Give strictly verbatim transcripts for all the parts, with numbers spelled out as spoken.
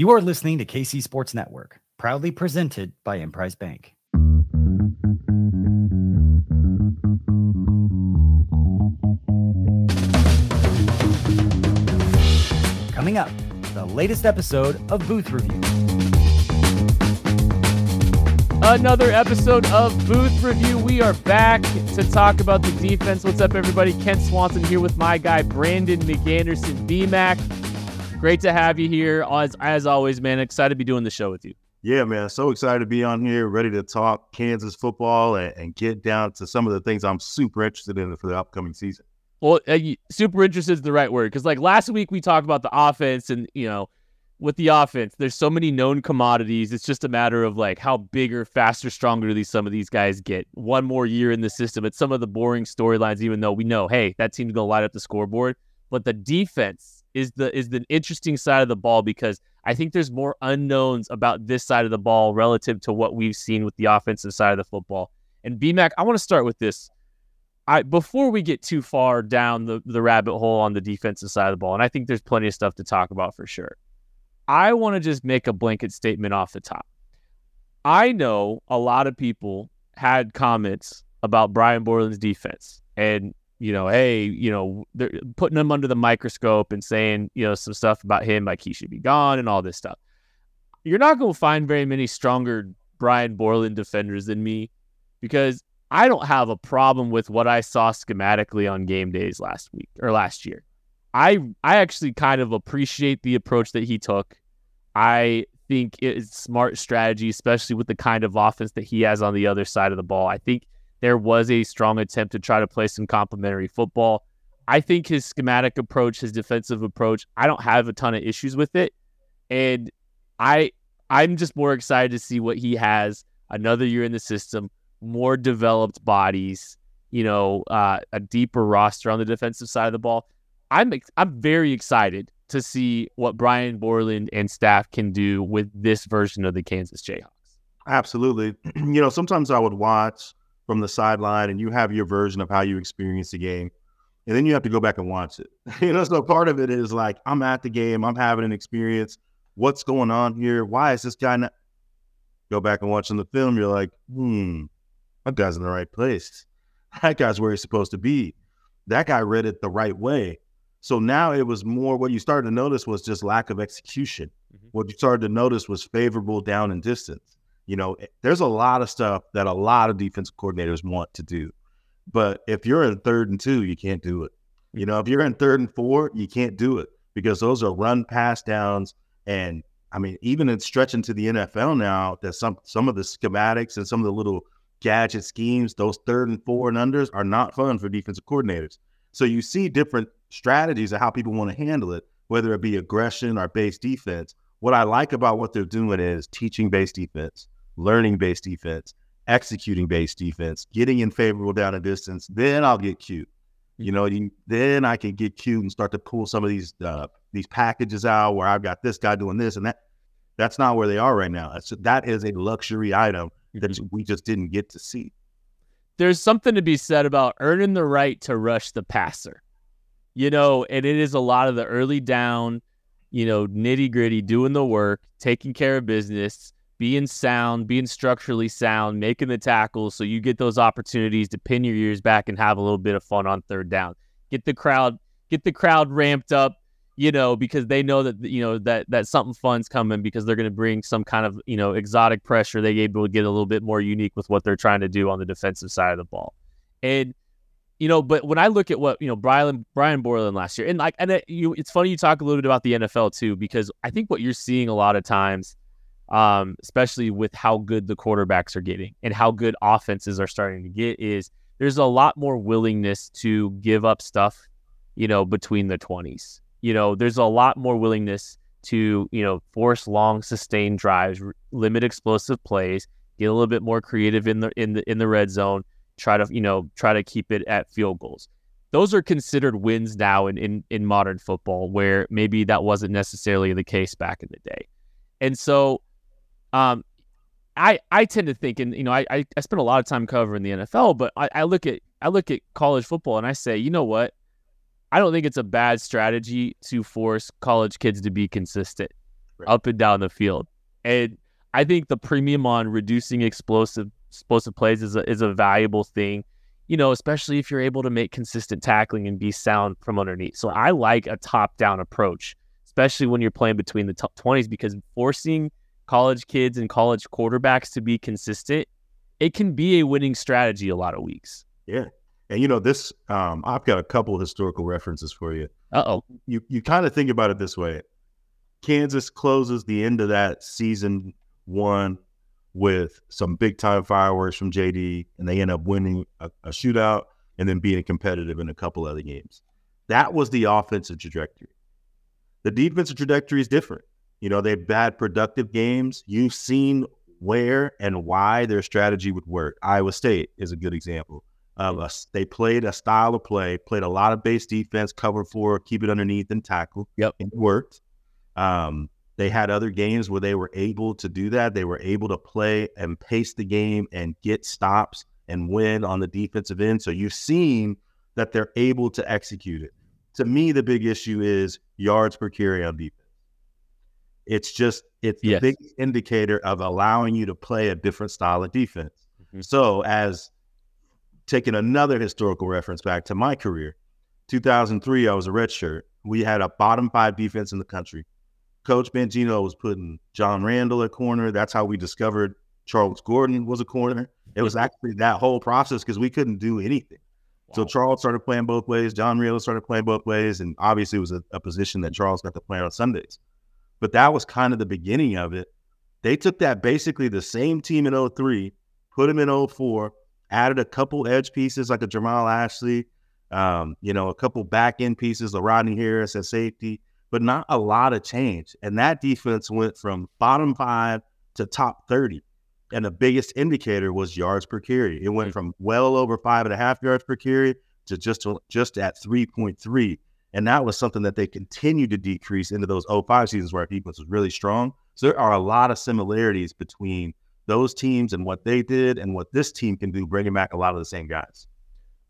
You are listening to K C Sports Network, proudly presented by Emprise Bank. Coming up, the latest episode of Booth Review. Another episode of Booth Review. We are back to talk about the defense. What's up, everybody? Kent Swanson here with my guy, Brandon McAnderson, B MAC. Great to have you here. As, as always, man, excited to be doing the show with you. Yeah, man. So excited to be on here, ready to talk Kansas football and, and get down to some of the things I'm super interested in for the upcoming season. Well, uh, super interested is the right word, because like last week we talked about the offense, and you know, with the offense, there's so many known commodities. It's just a matter of like how bigger, faster, stronger these some of these guys get. One more year in the system. It's some of the boring storylines, even though we know, hey, that team's gonna light up the scoreboard. But the defense is the is the interesting side of the ball, because I think there's more unknowns about this side of the ball relative to what we've seen with the offensive side of the football. And B MAC, I want to start with this. I, before we get too far down the, the rabbit hole on the defensive side of the ball, and I think there's plenty of stuff to talk about for sure, I want to just make a blanket statement off the top. I know a lot of people had comments about Brian Borland's defense and, you know, hey, you know, they're putting him under the microscope and saying, you know, some stuff about him, like he should be gone and all this stuff. You're not going to find very many stronger Brian Borland defenders than me, because I don't have a problem with what I saw schematically on game days last week or last year. I I actually kind of appreciate the approach that he took. I think it's smart strategy, especially with the kind of offense that he has on the other side of the ball. I think there was a strong attempt to try to play some complementary football. I think his schematic approach, his defensive approach, I don't have a ton of issues with it. And I I'm just more excited to see what he has another year in the system. More developed bodies, you know, uh, a deeper roster on the defensive side of the ball. I'm ex- I'm very excited to see what Brian Borland and staff can do with this version of the Kansas Jayhawks. Absolutely. You know, sometimes I would watch from the sideline, and you have your version of how you experience the game, and then you have to go back and watch it. You know, so part of it is like, I'm at the game, I'm having an experience. What's going on here? Why is this guy not? Go back and watch on the film. You're like, hmm. That guy's in the right place. That guy's where he's supposed to be. That guy read it the right way. So now it was more, what you started to notice was just lack of execution. Mm-hmm. What you started to notice was favorable down and distance. You know, there's a lot of stuff that a lot of defensive coordinators want to do. But if you're in third and two, you can't do it. You know, if you're in third and four, you can't do it, because those are run pass downs. And I mean, even in stretching to the N F L now, that some, some of the schematics and some of the little gadget schemes, those third and four and unders are not fun for defensive coordinators. So you see different strategies of how people want to handle it, whether it be aggression or base defense. What I like about what they're doing is teaching base defense, learning base defense, executing base defense, getting in favorable down and distance. Then I'll get cute. You know, you, then I can get cute and start to pull some of these uh, these packages out where I've got this guy doing this and that. That's not where they are right now. That's, that is a luxury item that we just didn't get to see. There's something to be said about earning the right to rush the passer, you know, and it is a lot of the early down, you know, nitty gritty, doing the work, taking care of business, being sound, being structurally sound, making the tackles. So you get those opportunities to pin your ears back and have a little bit of fun on third down, get the crowd, get the crowd ramped up, you know, because they know that, you know, that, that something fun's coming, because they're going to bring some kind of, you know, exotic pressure. They're able to get a little bit more unique with what they're trying to do on the defensive side of the ball. And, you know, but when I look at what, you know, Brian, Brian Borland last year, and like, and it, you, it's funny you talk a little bit about the N F L too, because I think what you're seeing a lot of times, um, especially with how good the quarterbacks are getting and how good offenses are starting to get, is there's a lot more willingness to give up stuff, you know, between the twenties. You know, there's a lot more willingness to, you know, force long, sustained drives, r- limit explosive plays, get a little bit more creative in the in the in the red zone. Try to, you know, try to keep it at field goals. Those are considered wins now in in, in modern football, where maybe that wasn't necessarily the case back in the day. And so, um, I I tend to think, and you know, I I, I spend a lot of time covering the N F L, but I, I look at I look at college football and I say, you know what? I don't think it's a bad strategy to force college kids to be consistent. right. up and down the field. And I think the premium on reducing explosive explosive plays is a, is a valuable thing, you know, especially if you're able to make consistent tackling and be sound from underneath. So I like a top-down approach, especially when you're playing between the top twenties, because forcing college kids and college quarterbacks to be consistent, it can be a winning strategy a lot of weeks. Yeah. And, you know, this, um, I've got a couple of historical references for you. Uh-oh. You you kind of think about it this way. Kansas closes the end of that season one with some big-time fireworks from J D, and they end up winning a, a shootout and then being competitive in a couple other games. That was the offensive trajectory. The defensive trajectory is different. You know, they've had productive games. You've seen where and why their strategy would work. Iowa State is a good example. Uh, they played a style of play, played a lot of base defense, cover four, keep it underneath, and tackle. Yep. It worked. Um, they had other games where they were able to do that. They were able to play and pace the game and get stops and win on the defensive end. So you've seen that they're able to execute it. To me, the big issue is yards per carry on defense. It's just it's the yes. big indicator of allowing you to play a different style of defense. Mm-hmm. So as taking another historical reference back to my career, two thousand three, I was a redshirt. We had a bottom five defense in the country. Coach Mangino was putting John Randle at corner. That's how we discovered Charles Gordon was a corner. It was actually that whole process because we couldn't do anything. Wow. So Charles started playing both ways. John Randle started playing both ways. And obviously it was a, a position that Charles got to play on Sundays. But that was kind of the beginning of it. They took that basically the same team in oh three, put them in oh four, added a couple edge pieces like a Jamal Ashley, um, you know, a couple back end pieces, a Rodney Harris at safety, but not a lot of change. And that defense went from bottom five to top thirty. And the biggest indicator was yards per carry. It went from well over five and a half yards per carry to just, to, just at three point three. And that was something that they continued to decrease into those oh five seasons where our defense was really strong. So there are a lot of similarities between those teams and what they did and what this team can do, bringing back a lot of the same guys.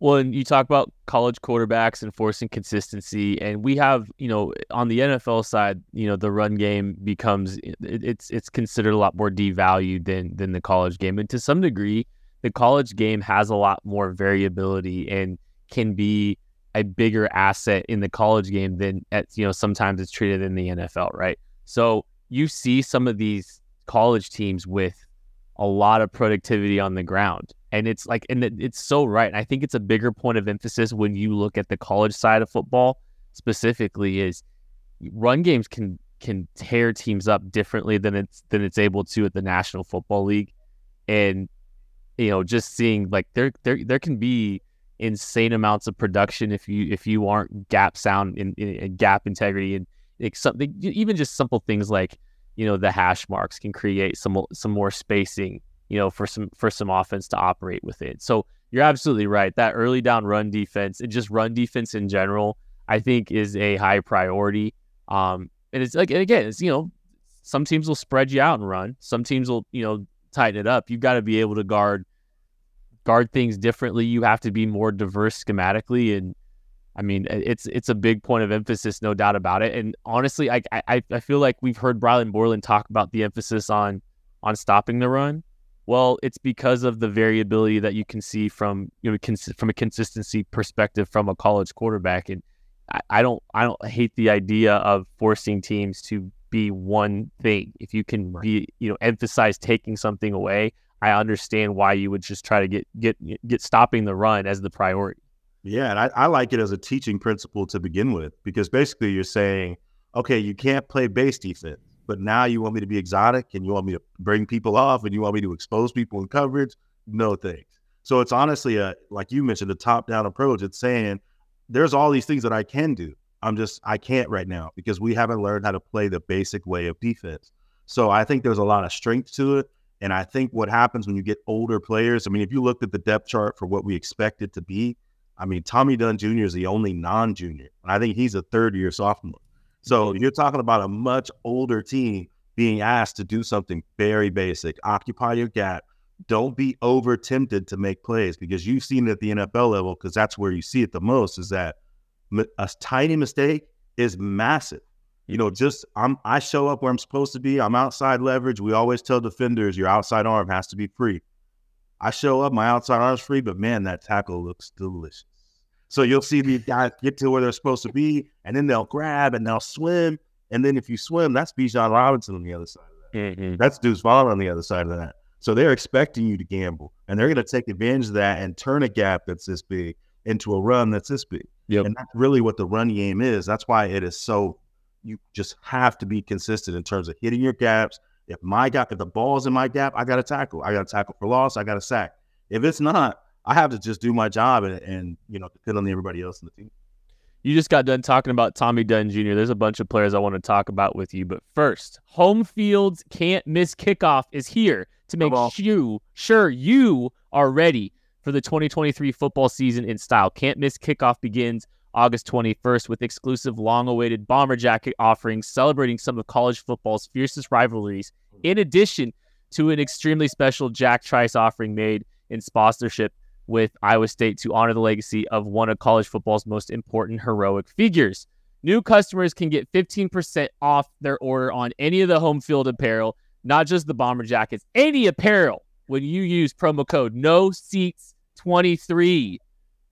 Well, and you talk about college quarterbacks and forcing consistency, and we have, you know, on the N F L side, you know, the run game becomes, it's it's considered a lot more devalued than than the college game. And to some degree, the college game has a lot more variability and can be a bigger asset in the college game than, at, you know, sometimes it's treated in the N F L, right? So you see some of these college teams with a lot of productivity on the ground. And it's like, and it's so right. And I think it's a bigger point of emphasis when you look at the college side of football specifically is run games can can tear teams up differently than it's than it's able to at the National Football League. And, you know, just seeing like there there there can be insane amounts of production if you if you aren't gap sound and, and gap integrity and like something, even just simple things like, you know, the hash marks can create some some more spacing, you know, for some for some offense to operate within. So you're absolutely right. That early down run defense and just run defense in general, I think, is a high priority. Um, and it's like, and again, it's, you know, some teams will spread you out and run. Some teams will, you know, tighten it up. You've got to be able to guard guard things differently. You have to be more diverse schematically. And I mean, it's it's a big point of emphasis, no doubt about it. And honestly, I I, I feel like we've heard Brian Borland talk about the emphasis on on stopping the run. Well, it's because of the variability that you can see from, you know, cons- from a consistency perspective from a college quarterback, and I, I don't I don't hate the idea of forcing teams to be one thing. If you can be, you know, emphasize taking something away, I understand why you would just try to get get get stopping the run as the priority. Yeah, and I, I like it as a teaching principle to begin with, because basically you're saying, okay, you can't play base defense, but now you want me to be exotic and you want me to bring people off and you want me to expose people in coverage? No thanks. So it's honestly, a, like you mentioned, a top-down approach. It's saying there's all these things that I can do. I'm just, I can't right now because we haven't learned how to play the basic way of defense. So I think there's a lot of strength to it. And I think what happens when you get older players, I mean, if you looked at the depth chart for what we expect it to be, I mean, Tommy Dunn Junior is the only non-junior. And I think he's a third-year sophomore. So you're talking about a much older team being asked to do something very basic. Occupy your gap. Don't be over tempted to make plays, because you've seen it at the N F L level, because that's where you see it the most, is that a tiny mistake is massive. you know, just I'm I show up where I'm supposed to be. I'm outside leverage. We always tell defenders your outside arm has to be free. I show up, my outside arm's free, but man, that tackle looks delicious. So you'll see these guys get to where they're supposed to be, and then they'll grab and they'll swim. And then if you swim, that's Bijan Robinson on the other side of that. Mm-hmm. That's Deuce Vaughn on the other side of that. So they're expecting you to gamble, and they're going to take advantage of that and turn a gap that's this big into a run that's this big. Yep. And that's really what the run game is. That's why it is so – you just have to be consistent in terms of hitting your gaps. If my gap, if the ball's in my gap, I got to tackle. I got to tackle for loss. I got to sack. If it's not, I have to just do my job and, and you know, depend on everybody else in the team. You just got done talking about Tommy Dunn Junior There's a bunch of players I want to talk about with you. But first, Home Field's Can't Miss Kickoff is here to make you, sure you are ready for the twenty twenty-three football season in style. Can't Miss Kickoff begins August twenty-first with exclusive long-awaited bomber jacket offerings celebrating some of college football's fiercest rivalries, in addition to an extremely special Jack Trice offering made in sponsorship with Iowa State to honor the legacy of one of college football's most important heroic figures. New customers can get fifteen percent off their order on any of the Home Field apparel, not just the bomber jackets, any apparel, when you use promo code no seats twenty-three.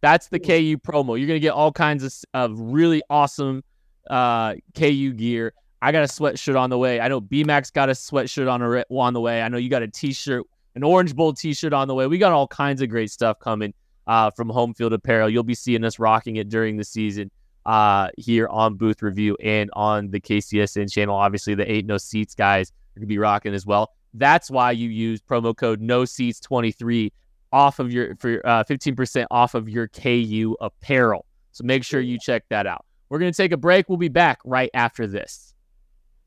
That's the K U promo. You're going to get all kinds of, of really awesome uh, K U gear. I got a sweatshirt on the way. I know B-Max got a sweatshirt on, a, on the way. I know you got a t-shirt, an Orange Bowl t-shirt on the way. We got all kinds of great stuff coming uh, from Home Field Apparel. You'll be seeing us rocking it during the season uh, here on Booth Review and on the K C S N channel. Obviously, the Eight No Seats guys are going to be rocking as well. That's why you use promo code no seats twenty-three off of your for uh, fifteen percent off of your K U apparel. So make sure you check that out. We're going to take a break. We'll be back right after this.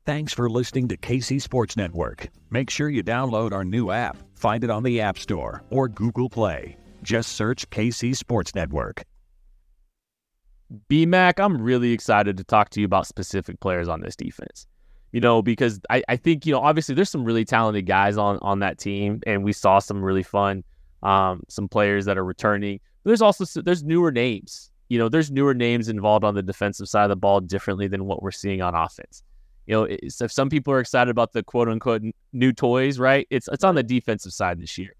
Thanks for listening to K C Sports Network. Make sure you download our new app. Find it on the App Store or Google Play. Just search K C Sports Network. B-Mac, I'm really excited to talk to you about specific players on this defense. You know, because I, I think, you know, obviously there's some really talented guys on, on that team, and we saw some really fun, um, some players that are returning. But there's also, there's newer names. You know, there's newer names involved on the defensive side of the ball differently than what we're seeing on offense. You know, it's, if some people are excited about the quote-unquote new toys, right, it's it's on the defensive side this year.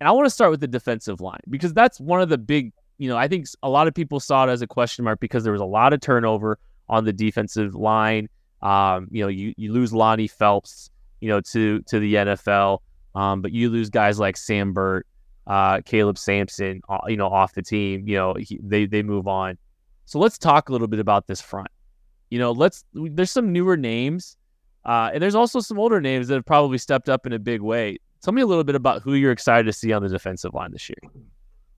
And I want to start with the defensive line because that's one of the big, you know, I think a lot of people saw it as a question mark because there was a lot of turnover on the defensive line. Um, you know, you, you lose Lonnie Phelps, you know, to to the N F L, um, but you lose guys like Sam Burt, uh, Caleb Sampson, uh, you know, off the team. You know, he, they they move on. So let's talk a little bit about this front. You know, let's. There's some newer names, uh, and there's also some older names that have probably stepped up in a big way. Tell me a little bit about who you're excited to see on the defensive line this year.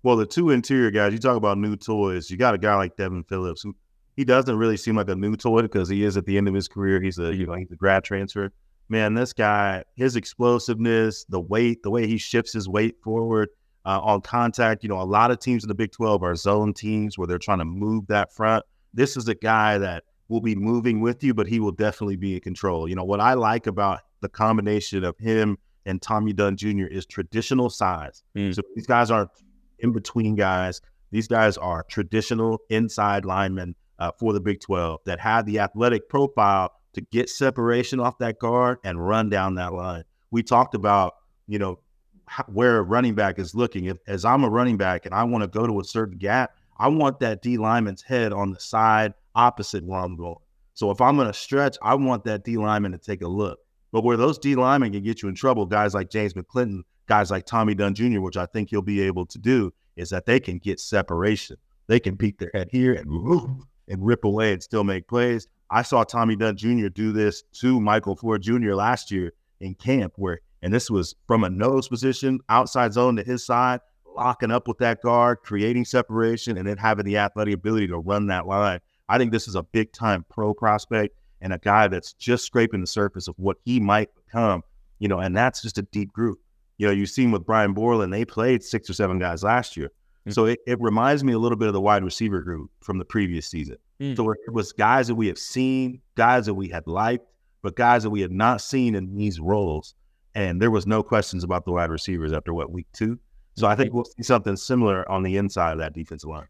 Well, the two interior guys, you talk about new toys. You got a guy like Devin Phillips who. He doesn't really seem like a new toy because he is at the end of his career. He's a, you know, he's a grad transfer. Man, this guy, his explosiveness, the weight, the way he shifts his weight forward uh, on contact. You know, a lot of teams in the Big twelve are zone teams where they're trying to move that front. This is a guy that will be moving with you, but he will definitely be in control. You know, what I like about the combination of him and Tommy Dunn Junior is traditional size. Mm. So these guys aren't in-between guys. These guys are traditional inside linemen. Uh, for the Big twelve that had the athletic profile to get separation off that guard and run down that line. We talked about, you know, how, where a running back is looking. If, as I'm a running back and I want to go to a certain gap, I want that D lineman's head on the side opposite where I'm going. So if I'm going to stretch, I want that D lineman to take a look. But where those D linemen can get you in trouble, guys like James McClinton, guys like Tommy Dunn Junior, which I think you'll be able to do, is that they can get separation. They can peek their head here and move. And rip away and still make plays. I saw Tommy Dunn Junior do this to Michael Ford Junior last year in camp, where, and this was from a nose position, outside zone to his side, locking up with that guard, creating separation, and then having the athletic ability to run that line. I think this is a big-time pro prospect and a guy that's just scraping the surface of what he might become, you know, and that's just a deep group. You know, you've seen with Brian Borland, they played six or seven guys last year. So it, it reminds me a little bit of the wide receiver group from the previous season. Mm. So it was guys that we have seen, guys that we had liked, but guys that we had not seen in these roles. And there was no questions about the wide receivers after, what, week two? So I think we'll see something similar on the inside of that defensive line.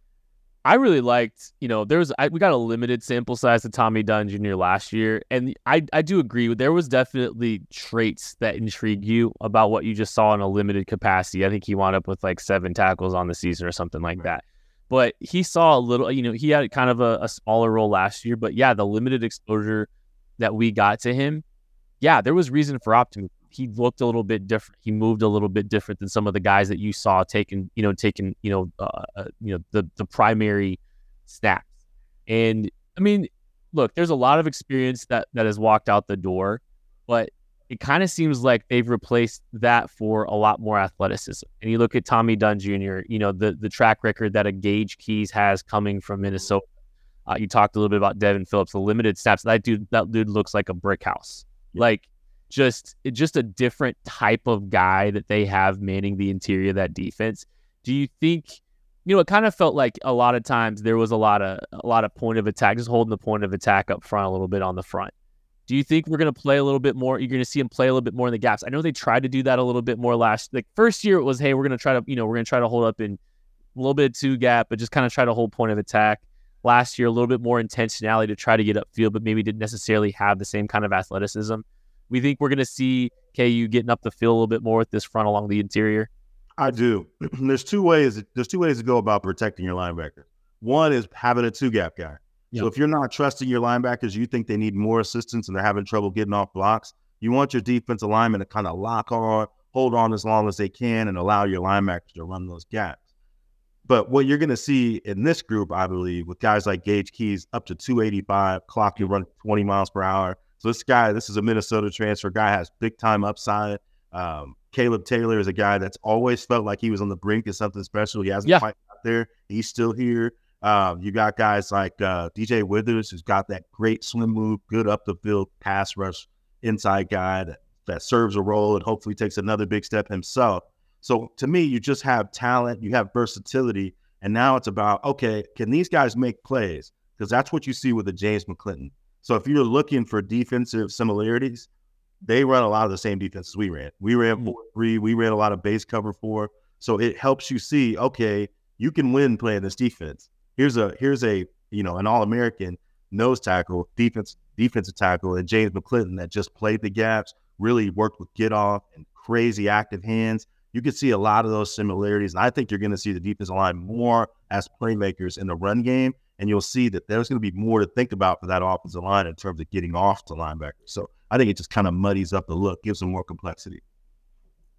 I really liked, you know, there was I, we got a limited sample size to Tommy Dunn Junior last year, and I I do agree with there was definitely traits that intrigue you about what you just saw in a limited capacity. I think he wound up with like seven tackles on the season or something like that. But he saw a little, you know, he had kind of a, a smaller role last year. But yeah, the limited exposure that we got to him, yeah, there was reason for optimism. He looked a little bit different. He moved a little bit different than some of the guys that you saw taking, you know, taking, you know, uh, you know, the the primary snaps. And I mean, look, there's a lot of experience that that has walked out the door, but it kind of seems like they've replaced that for a lot more athleticism. And you look at Tommy Dunn Junior, you know, the the track record that a Gage Keys has coming from Minnesota. Uh, you talked a little bit about Devin Phillips, the limited snaps. That dude, that dude looks like a brick house. Yeah. Like. Just just a different type of guy that they have manning the interior of that defense. Do you think, you know, it kind of felt like a lot of times there was a lot of a lot of point of attack, just holding the point of attack up front a little bit on the front. Do you think we're going to play a little bit more? You're going to see them play a little bit more in the gaps. I know they tried to do that a little bit more last. Like first year, it was, hey, we're going to try to, you know, we're going to try to hold up in a little bit of two gap, but just kind of try to hold point of attack. Last year, a little bit more intentionality to try to get upfield, but maybe didn't necessarily have the same kind of athleticism. We think we're going to see K U getting up the field a little bit more with this front along the interior. I do. There's two ways. There's two ways to go about protecting your linebacker. One is having a two-gap guy. Yep. So if you're not trusting your linebackers, you think they need more assistance and they're having trouble getting off blocks, you want your defensive lineman to kind of lock on, hold on as long as they can, and allow your linebackers to run those gaps. But what you're going to see in this group, I believe, with guys like Gage Keys, up to two eighty-five, clock you run twenty miles per hour. So this guy, this is a Minnesota transfer. Guy has big-time upside. Um, Caleb Taylor is a guy that's always felt like he was on the brink of something special. He hasn't yeah. quite got there. He's still here. Um, you got guys like uh, D J Withers, who's got that great swim move, good up-the-field pass rush inside guy that, that serves a role and hopefully takes another big step himself. So to me, you just have talent. You have versatility. And now it's about, okay, can these guys make plays? Because that's what you see with the James McClinton. So if you're looking for defensive similarities, they run a lot of the same defenses we ran. We ran four three. We ran a lot of base cover four. So it helps you see, okay, you can win playing this defense. Here's a here's a you know an All-American nose tackle, defense defensive tackle, and James McClinton that just played the gaps, really worked with get off and crazy active hands. You can see a lot of those similarities, and I think you're going to see the defensive line more as playmakers in the run game. And you'll see that there's going to be more to think about for that offensive line in terms of getting off to linebackers. So I think it just kind of muddies up the look, gives them more complexity.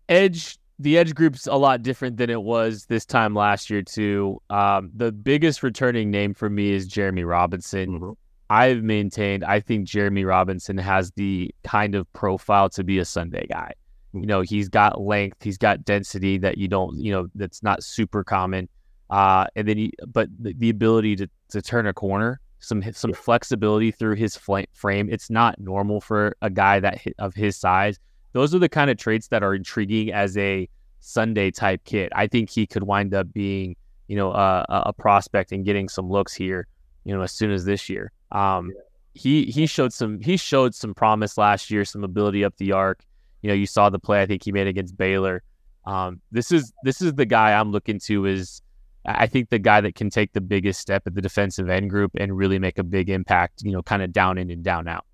Edge, the edge group's a lot different than it was this time last year, too. Um, the biggest returning name for me is Jeremy Robinson. Mm-hmm. I've maintained, I think Jeremy Robinson has the kind of profile to be a Sunday guy. Mm-hmm. You know, he's got length, he's got density that you don't, you know, that's not super common. Uh, and then, he, but the, the ability to, to turn a corner, some some yeah. flexibility through his fl- frame. It's not normal for a guy that hit, of his size. Those are the kind of traits that are intriguing as a Sunday type kid. I think he could wind up being, you know, a, a prospect and getting some looks here, you know, as soon as this year. Um, yeah. He he showed some he showed some promise last year, some ability up the arc. You know, you saw the play I think he made against Baylor. Um, this is this is the guy I'm looking to is. I think the guy that can take the biggest step at the defensive end group and really make a big impact, you know, kind of down in and down out.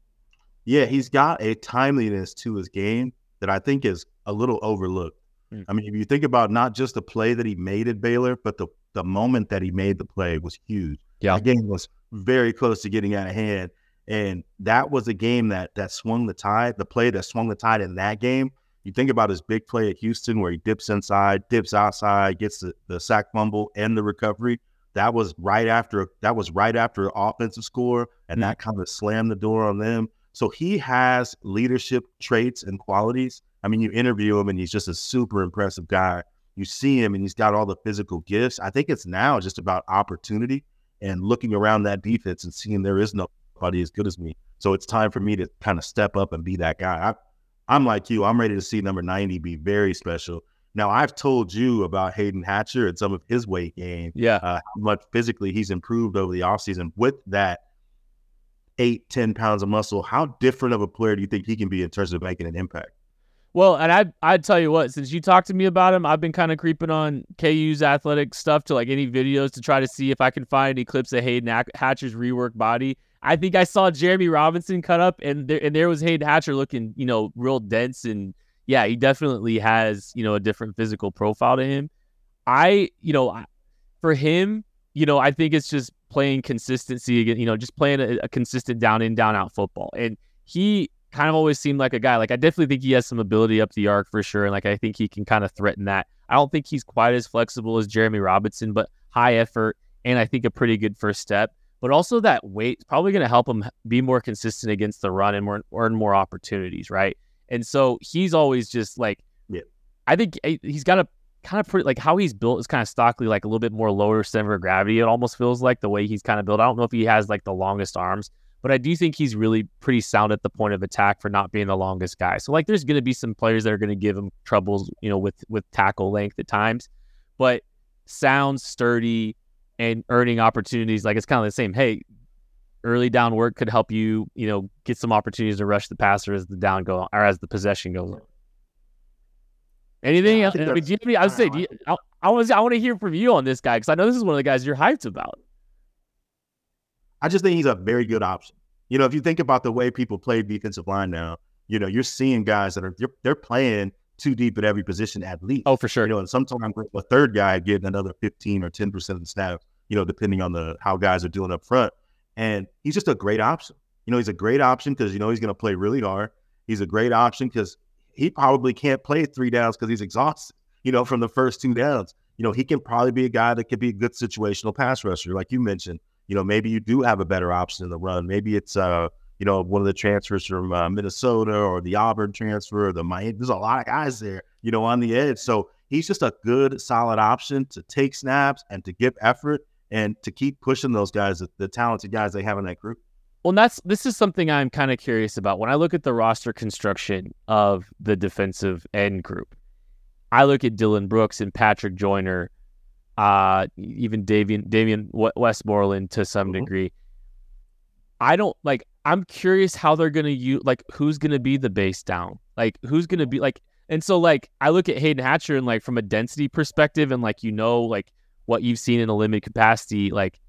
Yeah, he's got a timeliness to his game that I think is a little overlooked. Mm. I mean, if you think about not just the play that he made at Baylor, but the, the moment that he made the play was huge. Yeah, the game was very close to getting out of hand. And that was a game that that swung the tide, the play that swung the tide in that game. You think about his big play at Houston where he dips inside, dips outside, gets the, the sack fumble and the recovery. That was right after that was right after an offensive score, and mm-hmm. that kind of slammed the door on them. So he has leadership traits and qualities. I mean, you interview him, and he's just a super impressive guy. You see him, and he's got all the physical gifts. I think it's now just about opportunity and looking around that defense and seeing there is nobody as good as me. So it's time for me to kind of step up and be that guy. I, I'm like you. I'm ready to see number ninety be very special. Now, I've told you about Hayden Hatcher and some of his weight gain, yeah. uh, how much physically he's improved over the offseason with that eight, ten pounds of muscle. How different of a player do you think he can be in terms of making an impact? Well, and I I tell you what, since you talked to me about him, I've been kind of creeping on K U's athletic stuff to like any videos to try to see if I can find any clips of Hayden Hatcher's reworked body. I think I saw Jeremy Robinson cut up, and there and there was Hayden Hatcher looking, you know, real dense, and yeah, he definitely has, you know, a different physical profile to him. I, you know, for him, you know, I think it's just playing consistency again, you know, just playing a, a consistent down in, down out football, and he kind of always seemed like a guy, like I definitely think he has some ability up the arc for sure, and like I think he can kind of threaten that. I don't think he's quite as flexible as Jeremy Robinson, but high effort and I think a pretty good first step. But also that weight's probably going to help him be more consistent against the run and more, earn more opportunities, right? And so he's always just like, yeah. I think he's got a kind of pretty, like how he's built is kind of stockily, like a little bit more lower center of gravity. It almost feels like the way he's kind of built. I don't know if he has like the longest arms, but I do think he's really pretty sound at the point of attack for not being the longest guy. So like, there's going to be some players that are going to give him troubles, you know, with, with tackle length at times, but sound, sturdy, and earning opportunities. Like it's kind of the same. Hey, early down work could help you, you know, get some opportunities to rush the passer as the down go or as the possession goes on. Anything? Yeah, I, I mean, do you, I would say, do you, I, I want I want to hear from you on this guy because I know this is one of the guys you're hyped about. I just think he's a very good option. You know, if you think about the way people play defensive line now, you know, you're seeing guys that are, you're, they're playing too deep at every position at least. Oh, for sure. You know, and sometimes a third guy getting another fifteen or ten percent of the snaps, you know, depending on the how guys are doing up front. And he's just a great option. You know, he's a great option because, you know, he's going to play really hard. He's a great option because he probably can't play three downs because he's exhausted, you know, from the first two downs. You know, he can probably be a guy that could be a good situational pass rusher, like you mentioned. You know, maybe you do have a better option in the run. Maybe it's, uh, you know, one of the transfers from uh, Minnesota or the Auburn transfer or the Miami. There's a lot of guys there, you know, on the edge. So he's just a good, solid option to take snaps and to give effort and to keep pushing those guys, the, the talented guys they have in that group. Well, that's this is something I'm kind of curious about. When I look at the roster construction of the defensive end group, I look at Dylan Brooks and Patrick Joyner, Uh, even Davian, Davian Westmoreland to some mm-hmm. degree. I don't like, I'm curious how they're going to use, like, who's going to be the base down? Like, who's going to be like, and so, like, I look at Hayden Hatcher and, like, from a density perspective and, like, you know, like, what you've seen in a limited capacity, like,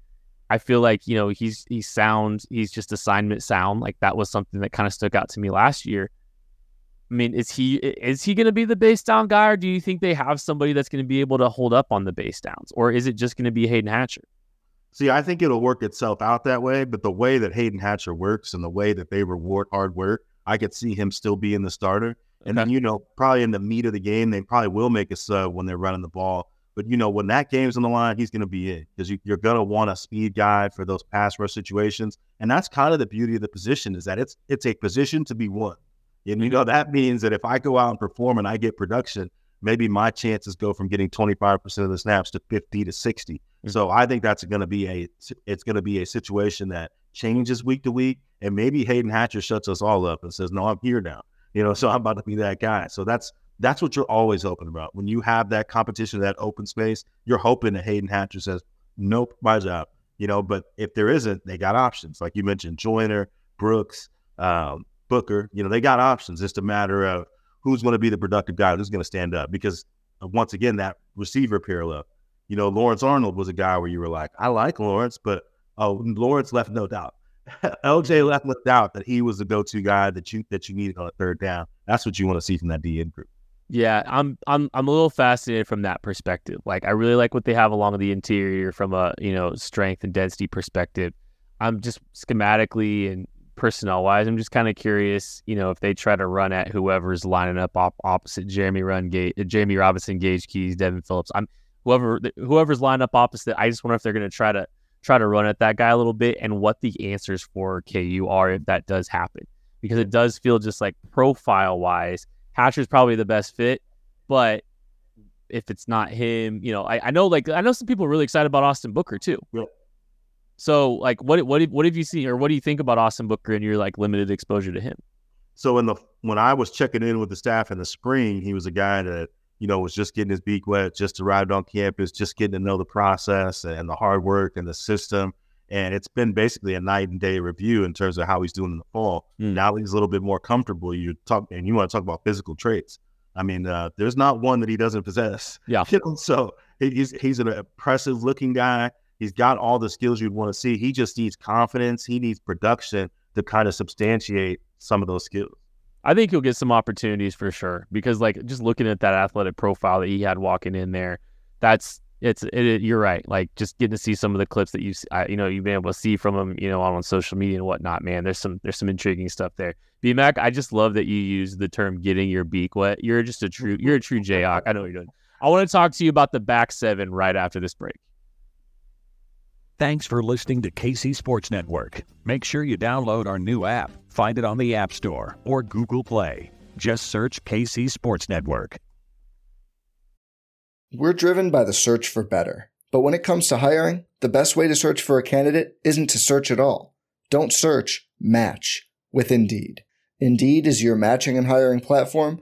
I feel like, you know, he's, he's sound, he's just assignment sound. Like, that was something that kind of stuck out to me last year. I mean, is he is he going to be the base down guy, or do you think they have somebody that's going to be able to hold up on the base downs, or is it just going to be Hayden Hatcher? See, I think it'll work itself out that way, but the way that Hayden Hatcher works and the way that they reward hard work, I could see him still being the starter. Okay. And then, you know, probably in the meat of the game, they probably will make a sub when they're running the ball. But, you know, when that game's on the line, he's going to be in because you, you're going to want a speed guy for those pass rush situations. And that's kind of the beauty of the position is that it's it's a position to be won. And, you know, that means that if I go out and perform and I get production, maybe my chances go from getting twenty-five percent of the snaps to fifty to sixty. Mm-hmm. So I think that's going to be a it's going to be a situation that changes week to week. And maybe Hayden Hatcher shuts us all up and says, no, I'm here now. You know, so I'm about to be that guy. So that's that's what you're always hoping about. When you have that competition, that open space, you're hoping that Hayden Hatcher says, nope, my job. You know, but if there isn't, they got options. Like you mentioned, Joyner, Brooks, um, Booker, you know, they got options. It's a matter of who's going to be the productive guy, who's going to stand up. Because once again, that receiver parallel, you know, Lawrence Arnold was a guy where you were like, I like Lawrence, but oh, Lawrence left no doubt. L J left no doubt that he was the go-to guy that you that you needed on a third down. That's what you want to see from that D N group. Yeah, I'm I'm I'm a little fascinated from that perspective. Like, I really like what they have along the interior from a, you know, strength and density perspective. I'm just schematically and personnel wise, I'm just kind of curious, you know, if they try to run at whoever's lining up op- opposite Jeremy Run Gate, Jamie Robinson, Gage Keys, Devin Phillips. I'm whoever whoever's lined up opposite. I just wonder if they're going to try to try to run at that guy a little bit, and what the answers for K U are if that does happen, because it does feel just like profile wise, Hatcher's probably the best fit, but if it's not him, you know, I, I know like I know some people are really excited about Austin Booker too. Yeah. So, like, what what what have you seen, or what do you think about Austin Booker and your like limited exposure to him? So, in the when I was checking in with the staff in the spring, he was a guy that, you know, was just getting his beak wet, just arrived on campus, just getting to know the process and the hard work and the system. And it's been basically a night and day review in terms of how he's doing in the fall. Mm. Now he's a little bit more comfortable. You talk, and you want to talk about physical traits. I mean, uh, there's not one that he doesn't possess. Yeah. You know, so he's he's an impressive looking guy. He's got all the skills you'd want to see. He just needs confidence. He needs production to kind of substantiate some of those skills. I think he'll get some opportunities for sure, because like just looking at that athletic profile that he had walking in there, that's it's it, it, you're right. Like just getting to see some of the clips that you you know you've been able to see from him, you know, on, on social media and whatnot. Man, there's some there's some intriguing stuff there. B-Mac, I just love that you use the term "getting your beak wet." You're just a true you're a true Jayhawk. I know what you're doing. I want to talk to you about the back seven right after this break. Thanks for listening to K C Sports Network. Make sure you download our new app. Find it on the App Store or Google Play. Just search K C Sports Network. We're driven by the search for better. But when it comes to hiring, the best way to search for a candidate isn't to search at all. Don't search, match with Indeed. Indeed is your matching and hiring platform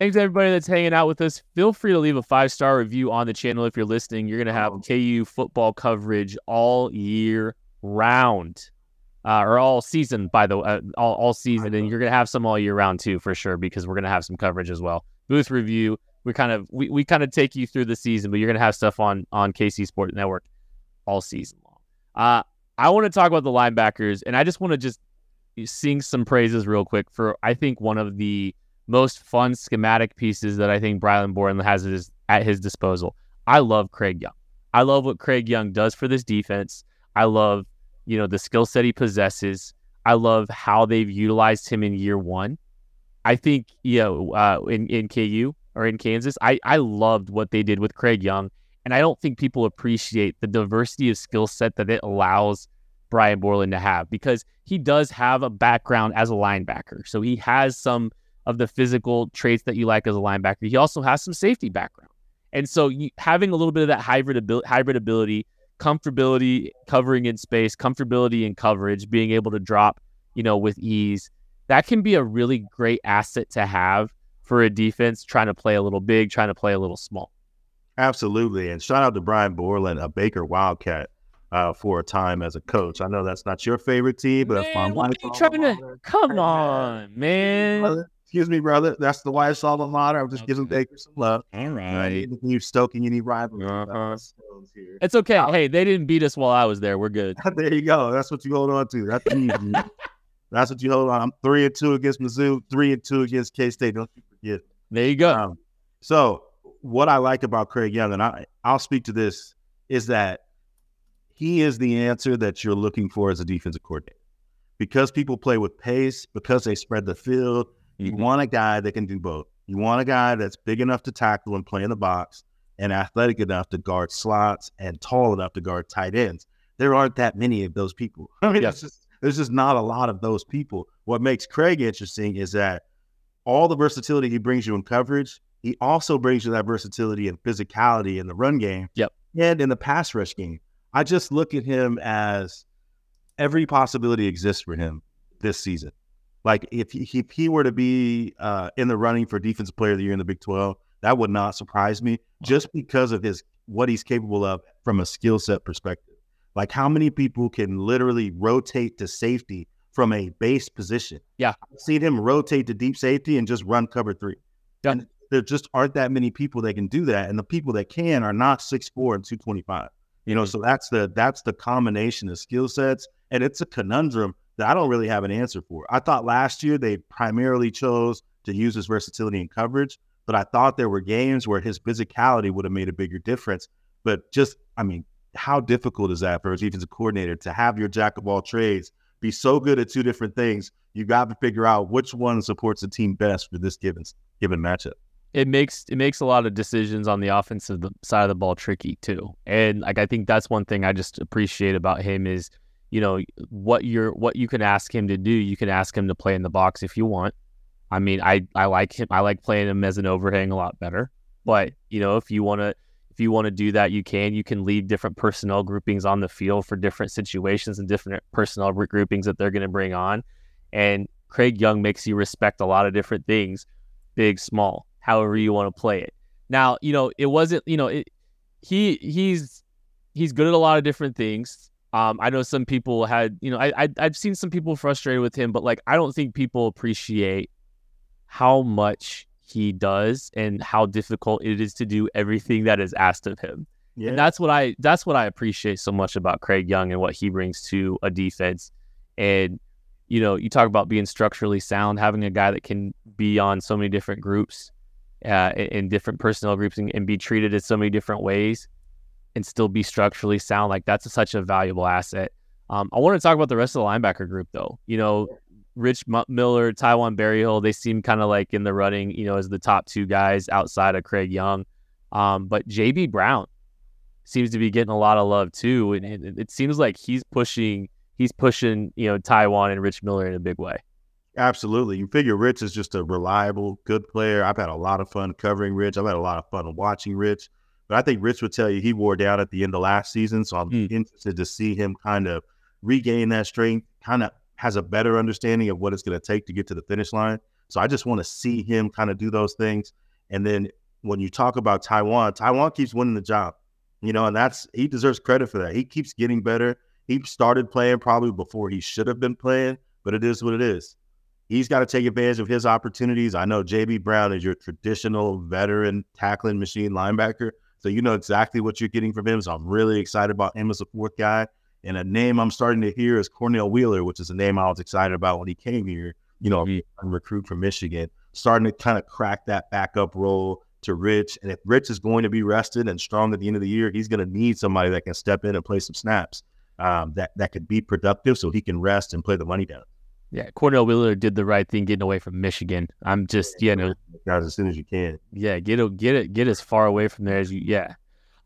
Thanks, everybody that's hanging out with us. Feel free to leave a five-star review on the channel if you're listening. You're going to have K U football coverage all year round, uh, or all season, by the way, uh, all, all season. And you're going to have some all year round, too, for sure, because we're going to have some coverage as well. Booth Review, we kind of we, we kind of take you through the season, but you're going to have stuff on, on K C Sports Network all season long. Uh, I want to talk about the linebackers, and I just want to just sing some praises real quick for, I think, one of the most fun schematic pieces that I think Brian Borland has at his, at his disposal. I love Craig Young. I love what Craig Young does for this defense. I love, you know, the skill set he possesses. I love how they've utilized him in year one. I think, you know, uh, in, in K U or in Kansas, I, I loved what they did with Craig Young. And I don't think people appreciate the diversity of skill set that it allows Brian Borland to have, because he does have a background as a linebacker. So he has some of the physical traits that you like as a linebacker. He also has some safety background. And so you, having a little bit of that hybrid ability, hybrid ability, comfortability covering in space, comfortability in coverage, being able to drop, you know, with ease, that can be a really great asset to have for a defense trying to play a little big, trying to play a little small. Absolutely. And shout out to Brian Borland, a Baker Wildcat, uh, for a time as a coach. I know that's not your favorite team, but man, if I'm like, to... come on, man. Well, excuse me, brother. That's the wife's alma mater. I'm just okay. giving Baker some love. All right. You need stoking any rivalry. Uh-huh. It's okay. Hey, they didn't beat us while I was there. We're good. There you go. That's what you hold on to. That's easy. That's what you hold on. I'm three and two against Mizzou, three and two against K-State. Don't you forget. There you go. Um, so what I like about Craig Young, and I, I'll speak to this, is that he is the answer that you're looking for as a defensive coordinator. Because people play with pace, because they spread the field, you want a guy that can do both. You want a guy that's big enough to tackle and play in the box, and athletic enough to guard slots and tall enough to guard tight ends. There aren't that many of those people. I mean, yes. just, there's just not a lot of those people. What makes Craig interesting is that all the versatility he brings you in coverage, he also brings you that versatility and physicality in the run game yep. and in the pass rush game. I just look at him as every possibility exists for him this season. Like, if he, if he were to be uh, in the running for Defensive Player of the Year in the Big twelve, that would not surprise me just because of his what he's capable of from a skill set perspective. Like, how many people can literally rotate to safety from a base position? Yeah. I've seen him rotate to deep safety and just run cover three. Done. And there just aren't that many people that can do that. And the people that can are not six four and two twenty-five. You know, so that's the that's the combination of skill sets. And it's a conundrum that I don't really have an answer for. I thought last year they primarily chose to use his versatility in coverage, but I thought there were games where his physicality would have made a bigger difference. But just, I mean, how difficult is that for a defensive coordinator to have your jack of all trades be so good at two different things? You got to figure out which one supports the team best for this given given matchup. It makes it makes a lot of decisions on the offensive side of the ball tricky too. And like, I think that's one thing I just appreciate about him is, you know, what you're what you can ask him to do. You can ask him to play in the box if you want. I mean, I, I like him. I like playing him as an overhang a lot better. But, you know, if you want to if you want to do that, you can. You can leave different personnel groupings on the field for different situations and different personnel groupings that they're going to bring on. And Craig Young makes you respect a lot of different things, big, small, however you want to play it. Now, you know, it wasn't, you know, it, he he's he's good at a lot of different things. Um, I know some people had, you know, I, I I've seen some people frustrated with him, but like, I don't think people appreciate how much he does and how difficult it is to do everything that is asked of him. Yeah. And that's what I that's what I appreciate so much about Craig Young and what he brings to a defense. And, you know, you talk about being structurally sound, having a guy that can be on so many different groups, uh, in different personnel groups and, and be treated in so many different ways and still be structurally sound. Like, that's a, such a valuable asset. Um, I want to talk about the rest of the linebacker group, though. You know, Rich Miller, Tywan Berryhill, they seem kind of like in the running, you know, as the top two guys outside of Craig Young. Um, but J B Brown seems to be getting a lot of love too, and it, it seems like he's pushing, he's pushing, you know, Tywan and Rich Miller in a big way. Absolutely. You figure Rich is just a reliable, good player. I've had a lot of fun covering Rich. I've had a lot of fun watching Rich. But I think Rich would tell you he wore down at the end of last season, so I'm mm. interested to see him kind of regain that strength, kind of has a better understanding of what it's going to take to get to the finish line. So I just want to see him kind of do those things. And then when you talk about Tywan, Tywan keeps winning the job, you know, and that's, he deserves credit for that. He keeps getting better. He started playing probably before he should have been playing, but it is what it is. He's got to take advantage of his opportunities. I know J B Brown is your traditional veteran tackling machine linebacker, so you know exactly what you're getting from him. So I'm really excited about him as a fourth guy. And a name I'm starting to hear is Cornell Wheeler, which is a name I was excited about when he came here, you know, mm-hmm. recruit from Michigan, starting to kind of crack that backup role to Rich. And if Rich is going to be rested and strong at the end of the year, he's going to need somebody that can step in and play some snaps um, that, that could be productive so he can rest and play the money down. Yeah, Cornell Wheeler did the right thing getting away from Michigan. I'm just, you know, guys, as soon as you can. Yeah, get it, get it, get as far away from there as you. Yeah,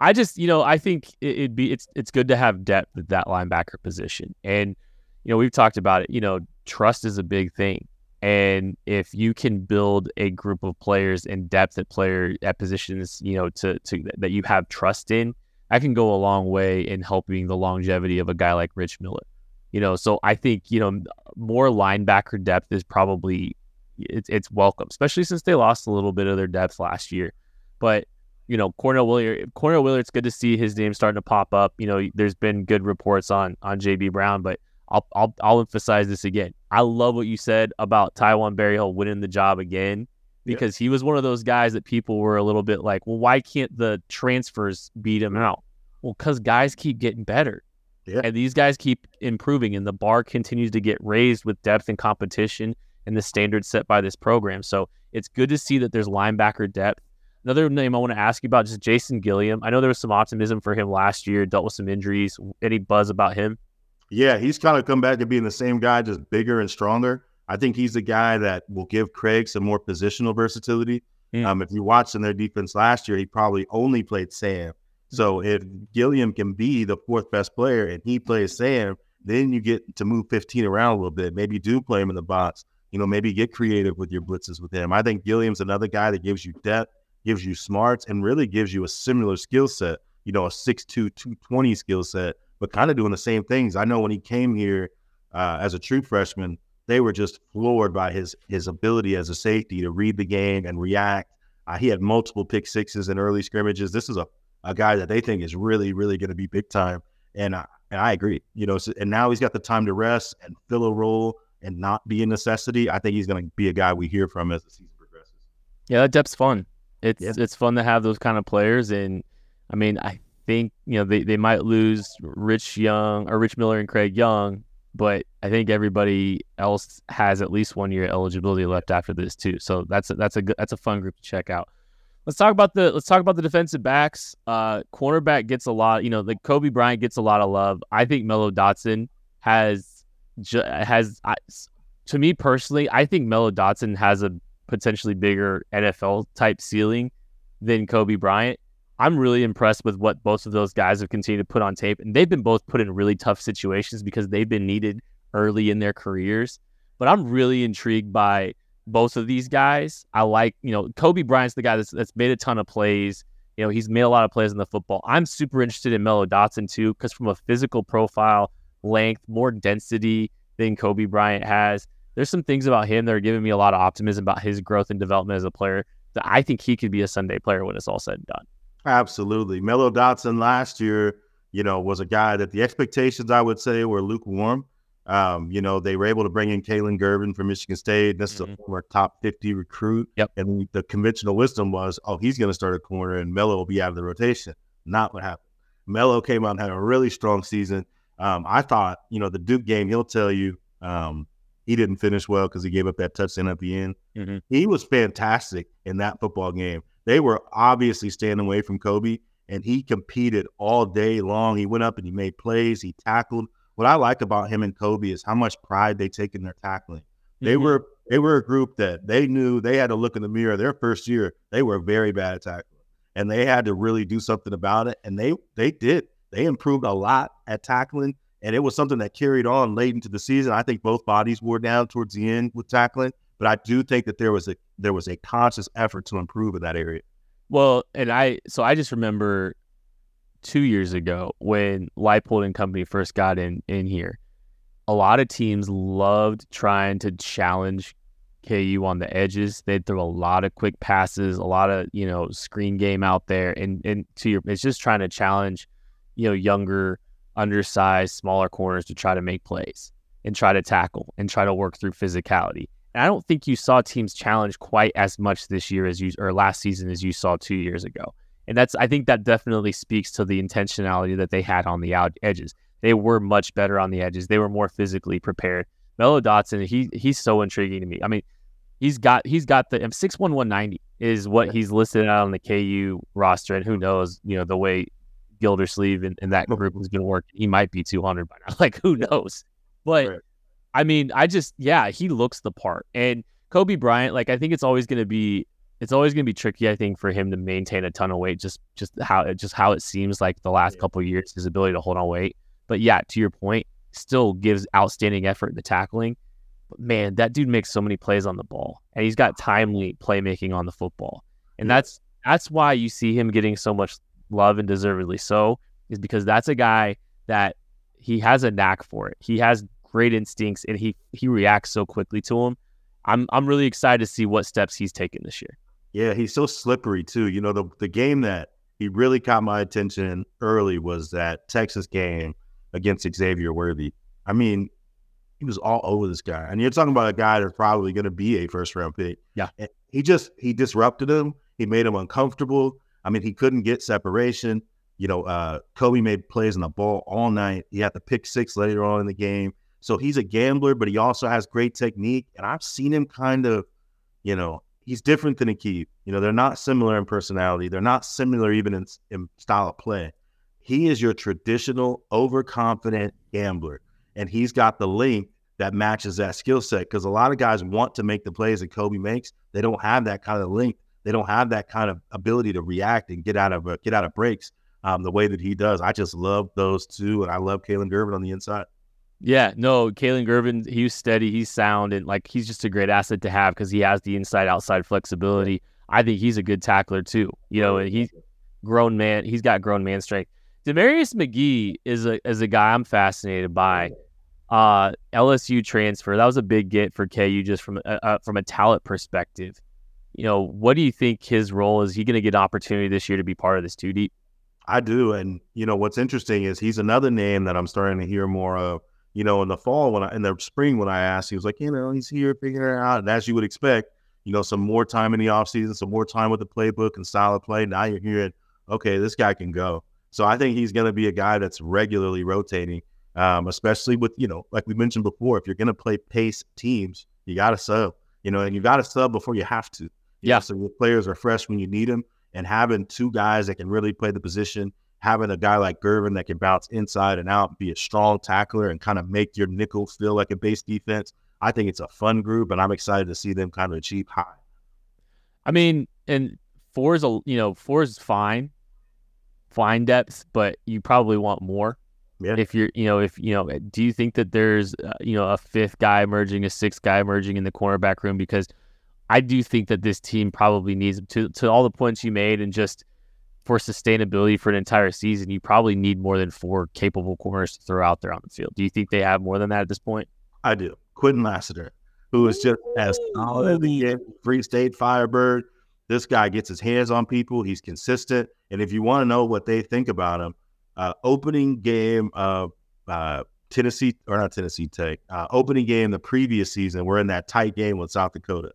I just, you know, I think it, it'd be it's it's good to have depth at that linebacker position, and you know, we've talked about it. You know, trust is a big thing, and if you can build a group of players and depth at player at positions, you know, to to that you have trust in, that can go a long way in helping the longevity of a guy like Rich Miller. You know, so I think, you know, more linebacker depth is probably, it's, it's welcome, especially since they lost a little bit of their depth last year. But, you know, Cornell Wheeler, Cornell Wheeler, it's good to see his name starting to pop up. You know, there's been good reports on on J B Brown, but I'll, I'll, I'll emphasize this again. I love what you said about Tywan Berryhill winning the job again, because yeah. he was one of those guys that people were a little bit like, well, why can't the transfers beat him out? Well, because guys keep getting better. Yeah. And these guys keep improving, and the bar continues to get raised with depth and competition and the standards set by this program. So it's good to see that there's linebacker depth. Another name I want to ask you about is Jason Gilliam. I know there was some optimism for him last year, dealt with some injuries. Any buzz about him? Yeah, he's kind of come back to being the same guy, just bigger and stronger. I think he's the guy that will give Craig some more positional versatility. Mm. Um, if you watched in their defense last year, he probably only played Sam. So if Gilliam can be the fourth best player and he plays Sam, then you get to move fifteen around a little bit. Maybe you do play him in the box. You know, maybe get creative with your blitzes with him. I think Gilliam's another guy that gives you depth, gives you smarts, and really gives you a similar skill set, you know, a six two, two twenty skill set, but kind of doing the same things. I know when he came here uh, as a true freshman, they were just floored by his his ability as a safety to read the game and react. Uh, he had multiple pick sixes in early scrimmages. This is a, a guy that they think is really, really going to be big time. And I, and I agree. You know, so, and now he's got the time to rest and fill a role and not be a necessity. I think he's going to be a guy we hear from as the season progresses. Yeah, that depth's fun. It's yeah. it's fun to have those kind of players. And, I mean, I think, you know, they, they might lose Rich Young or Rich Miller and Craig Young, but I think everybody else has at least one year eligibility left after this too. So that's a, that's a good, that's a fun group to check out. Let's talk about the let's talk about the defensive backs. Uh, cornerback gets a lot, you know, like Cobee Bryant gets a lot of love. I think Mello Dotson has has I, to me personally, I think Mello Dotson has a potentially bigger N F L type ceiling than Cobee Bryant. I'm really impressed with what both of those guys have continued to put on tape. And they've been both put in really tough situations because they've been needed early in their careers. But I'm really intrigued by both of these guys. I like, you know, Cobee Bryant's the guy that's, that's made a ton of plays. You know, he's made a lot of plays in the football. I'm super interested in Mello Dotson too, because from a physical profile, length, more density than Cobee Bryant has, there's some things about him that are giving me a lot of optimism about his growth and development as a player that I think he could be a Sunday player when it's all said and done. Absolutely. Mello Dotson last year, you know, was a guy that the expectations, I would say, were lukewarm. Um, you know, they were able to bring in Kalen Gervin from Michigan State. This mm-hmm. is a former top fifty recruit. Yep. And the conventional wisdom was, oh, he's going to start a corner and Mello will be out of the rotation. Not what happened. Mello came out and had a really strong season. Um, I thought, you know, the Duke game, he'll tell you um, he didn't finish well because he gave up that touchdown at the end. Mm-hmm. He was fantastic in that football game. They were obviously staying away from Cobee, and he competed all day long. He went up and he made plays. He tackled. What I like about him and Cobee is how much pride they take in their tackling. They mm-hmm. were they were a group that they knew they had to look in the mirror. Their first year, they were very bad at tackling, and they had to really do something about it, and they, they did. They improved a lot at tackling, and it was something that carried on late into the season. I think both bodies wore down towards the end with tackling. But I do think that there was a there was a conscious effort to improve in that area. Well, and I so I just remember two years ago when Leipold and company first got in, in here, a lot of teams loved trying to challenge K U on the edges. They'd throw a lot of quick passes, a lot of, you know, screen game out there, and and to your it's just trying to challenge, you know, younger, undersized, smaller corners to try to make plays and try to tackle and try to work through physicality. I don't think you saw teams challenge quite as much this year as you or last season as you saw two years ago. And that's I think that definitely speaks to the intentionality that they had on the out edges. They were much better on the edges. They were more physically prepared. Mello Dotson, he he's so intriguing to me. I mean, he's got he's got the six one, one ninety is what he's listed out on the K U roster, and who knows, you know, the way Gildersleeve and, and that group has been working, he might be two hundred by now. Like, who knows? But right. I mean, I just, yeah, he looks the part. And Cobee Bryant, like, I think it's always going to be, it's always going to be tricky, I think, for him to maintain a ton of weight, just just how just how it seems like the last yeah. couple of years, his ability to hold on weight. But yeah, to your point, still gives outstanding effort in the tackling. But man, that dude makes so many plays on the ball, and he's got timely playmaking on the football. And yeah. that's that's why you see him getting so much love, and deservedly so, is because that's a guy that he has a knack for it. He has great instincts, and he he reacts so quickly to him. I'm I'm really excited to see what steps he's taking this year. Yeah, he's so slippery too. You know, the the game that he really caught my attention early was that Texas game against Xavier Worthy. I mean, he was all over this guy, and you're talking about a guy that's probably going to be a first round pick. Yeah, and he just he disrupted him. He made him uncomfortable. I mean, he couldn't get separation. You know, uh, Cobee made plays on the ball all night. He had the pick six later on in the game. So he's a gambler, but he also has great technique. And I've seen him kind of, you know, he's different than Akib. You know, they're not similar in personality. They're not similar even in, in style of play. He is your traditional overconfident gambler. And he's got the length that matches that skill set, because a lot of guys want to make the plays that Cobee makes. They don't have that kind of length They don't have that kind of ability to react and get out of uh, get out of breaks um, the way that he does. I just love those two, and I love Kalen Gervin on the inside. Yeah, no, Kalen Gervin, he's steady, he's sound, and like he's just a great asset to have because he has the inside-outside flexibility. I think he's a good tackler too. You know, and he's grown man. He's got grown man strength. Demarius McGee is a is a guy I'm fascinated by. Uh, L S U transfer, that was a big get for K U just from a, uh, from a talent perspective. You know, what do you think his role is? Is he going to get an opportunity this year to be part of this two deep? I do, and you know what's interesting is he's another name that I'm starting to hear more of. You know, in the fall when I, in the spring when I asked, he was like, you know, he's here figuring it out, and as you would expect, you know, some more time in the offseason, some more time with the playbook and style of play. Now you're hearing, okay, this guy can go. So I think he's going to be a guy that's regularly rotating, um, especially with, you know, like we mentioned before, if you're going to play pace teams, you got to sub, you know, and you got to sub before you have to. You yeah. know, so your players are fresh when you need them, and having two guys that can really play the position, having a guy like Gervin that can bounce inside and out, be a strong tackler and kind of make your nickel feel like a base defense. I think it's a fun group, and I'm excited to see them kind of achieve high. I mean, and four is a you know four is fine, fine depth, but you probably want more. Yeah. If you're, you know, if you know, do you think that there's, uh, you know, a fifth guy emerging, a sixth guy emerging in the cornerback room? Because I do think that this team probably needs to to all the points you made, and just for sustainability for an entire season, you probably need more than four capable corners to throw out there on the field. Do you think they have more than that at this point? I do. Quentin Lassiter, who is just as solid as Free State Firebird. This guy gets his hands on people. He's consistent. And if you want to know what they think about him, uh, opening game of uh, Tennessee, or not Tennessee Tech, uh, opening game the previous season, we're in that tight game with South Dakota.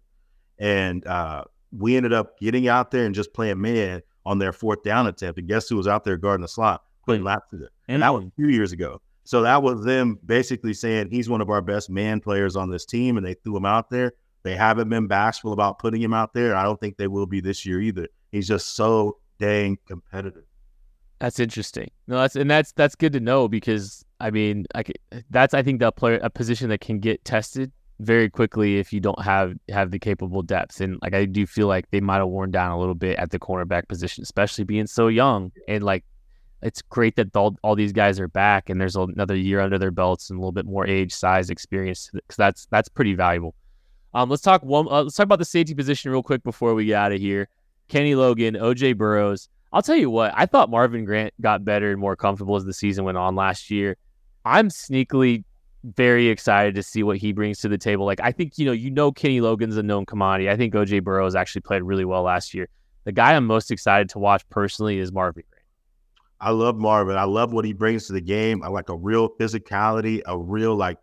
And uh, we ended up getting out there and just playing man on their fourth down attempt. And guess who was out there guarding the slot? Quentin Lassiter. And that was a few years ago. So that was them basically saying he's one of our best man players on this team, and they threw him out there. They haven't been bashful about putting him out there. I don't think they will be this year either. He's just so dang competitive. That's interesting. No, that's and that's that's good to know because I mean, I could, that's I think that player a position that can get tested very quickly if you don't have have the capable depth. And like I do feel like they might have worn down a little bit at the cornerback position, especially being so young and like. It's great that all, all these guys are back and there's another year under their belts and a little bit more age, size, experience, because that's that's pretty valuable. Um, let's talk one. Uh, let's talk about the safety position real quick before we get out of here. Kenny Logan, O J. Burroughs. I'll tell you what, I thought Marvin Grant got better and more comfortable as the season went on last year. I'm sneakily very excited to see what he brings to the table. Like I think you know, you know, Kenny Logan's a known commodity. I think O J. Burroughs actually played really well last year. The guy I'm most excited to watch personally is Marvin Grant. I love Marvin. I love what he brings to the game. I like a real physicality, a real like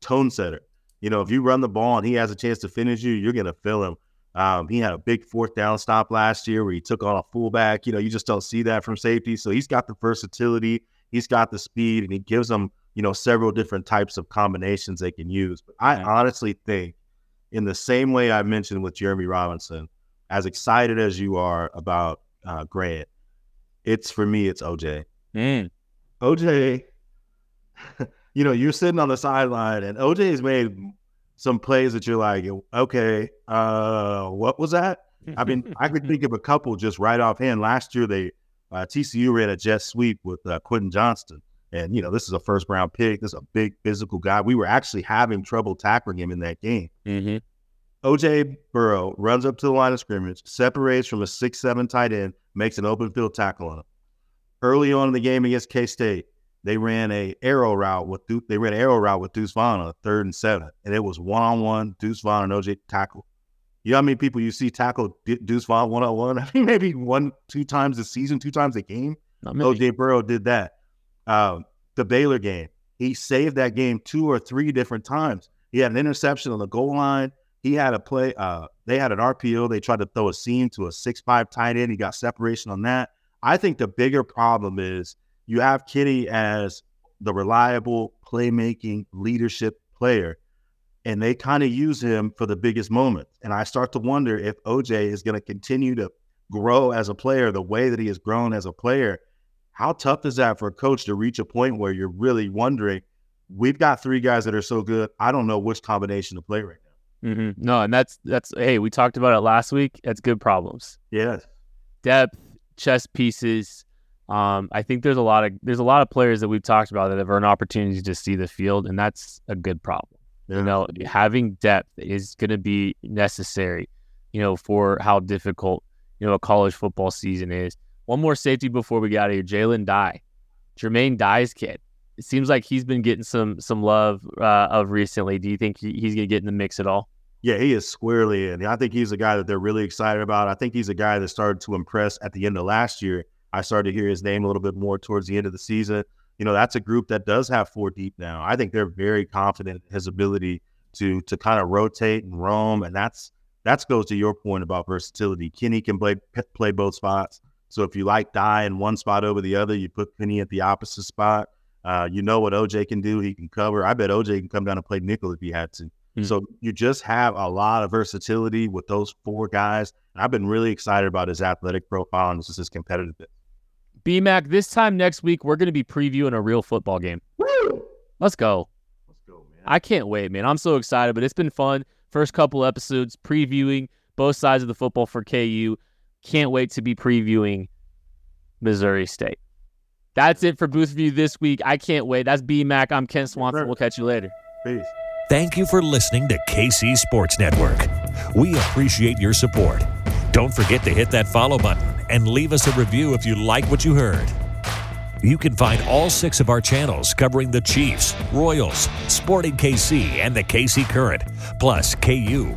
tone setter. You know, if you run the ball and he has a chance to finish you, you're going to feel him. Um, he had a big fourth down stop last year where he took on a fullback. You know, you just don't see that from safety. So he's got the versatility. He's got the speed, and he gives them, you know, several different types of combinations they can use. But I honestly think in the same way I mentioned with Jeremy Robinson, as excited as you are about uh, Grant, It's for me, it's O J. Mm. O J, you know, you're sitting on the sideline, and O J has made some plays that you're like, okay, uh, what was that? I mean, I could think of a couple just right offhand. Last year, they uh, T C U ran a jet sweep with uh, Quentin Johnston. And, you know, this is a first-round pick. This is a big physical guy. We were actually having trouble tackling him in that game. Mm-hmm. O J. Burrow runs up to the line of scrimmage, separates from a six seven tight end, makes an open field tackle on him. Early on in the game against K-State, they ran a arrow route with Duke, they ran an arrow route with Deuce Vaughn on a third and seven, and it was one on one. Deuce Vaughn and O J tackle. You know how many people you see tackle D- Deuce Vaughn one on one? I mean, maybe one, two times a season, two times a game. O J Burrow did that. Um, the Baylor game, he saved that game two or three different times. He had an interception on the goal line. He had a play. Uh, they had an R P O. They tried to throw a seam to a six five tight end. He got separation on that. I think the bigger problem is you have Kenny as the reliable playmaking leadership player, and they kind of use him for the biggest moments. And I start to wonder if O J is going to continue to grow as a player the way that he has grown as a player. How tough is that for a coach to reach a point where you're really wondering, we've got three guys that are so good, I don't know which combination to play right now. Mm-hmm. No, and that's that's hey, we talked about it last week. That's good problems. Yes, depth, chess pieces. Um, I think there's a lot of there's a lot of players that we've talked about that have earned opportunities to see the field, and that's a good problem. Yeah. You know, having depth is going to be necessary, you know, for how difficult, you know, a college football season is. One more safety before we get out of here. Jalen Dye, Jermaine Dye's kid. It seems like he's been getting some some love uh, of recently. Do you think he, he's going to get in the mix at all? Yeah, he is squarely in. I think he's a guy that they're really excited about. I think he's a guy that started to impress at the end of last year. I started to hear his name a little bit more towards the end of the season. You know, that's a group that does have four deep now. I think they're very confident in his ability to to kind of rotate and roam, and that's that goes to your point about versatility. Kenny can play play both spots. So if you like Dye in one spot over the other, you put Kenny at the opposite spot. Uh, you know what O J can do. He can cover. I bet O J can come down and play nickel if he had to. Mm-hmm. So you just have a lot of versatility with those four guys. And I've been really excited about his athletic profile and just his competitiveness. B-Mac, this time next week, we're going to be previewing a real football game. Woo! Let's go. Let's go, man. I can't wait, man. I'm so excited, but it's been fun. First couple episodes, previewing both sides of the football for K U. Can't wait to be previewing Missouri State. That's it for Booth Review this week. I can't wait. That's B-Mac. I'm Kent Swanson. We'll catch you later. Peace. Thank you for listening to K C Sports Network. We appreciate your support. Don't forget to hit that follow button and leave us a review if you like what you heard. You can find all six of our channels covering the Chiefs, Royals, Sporting K C, and the K C Current, plus K U,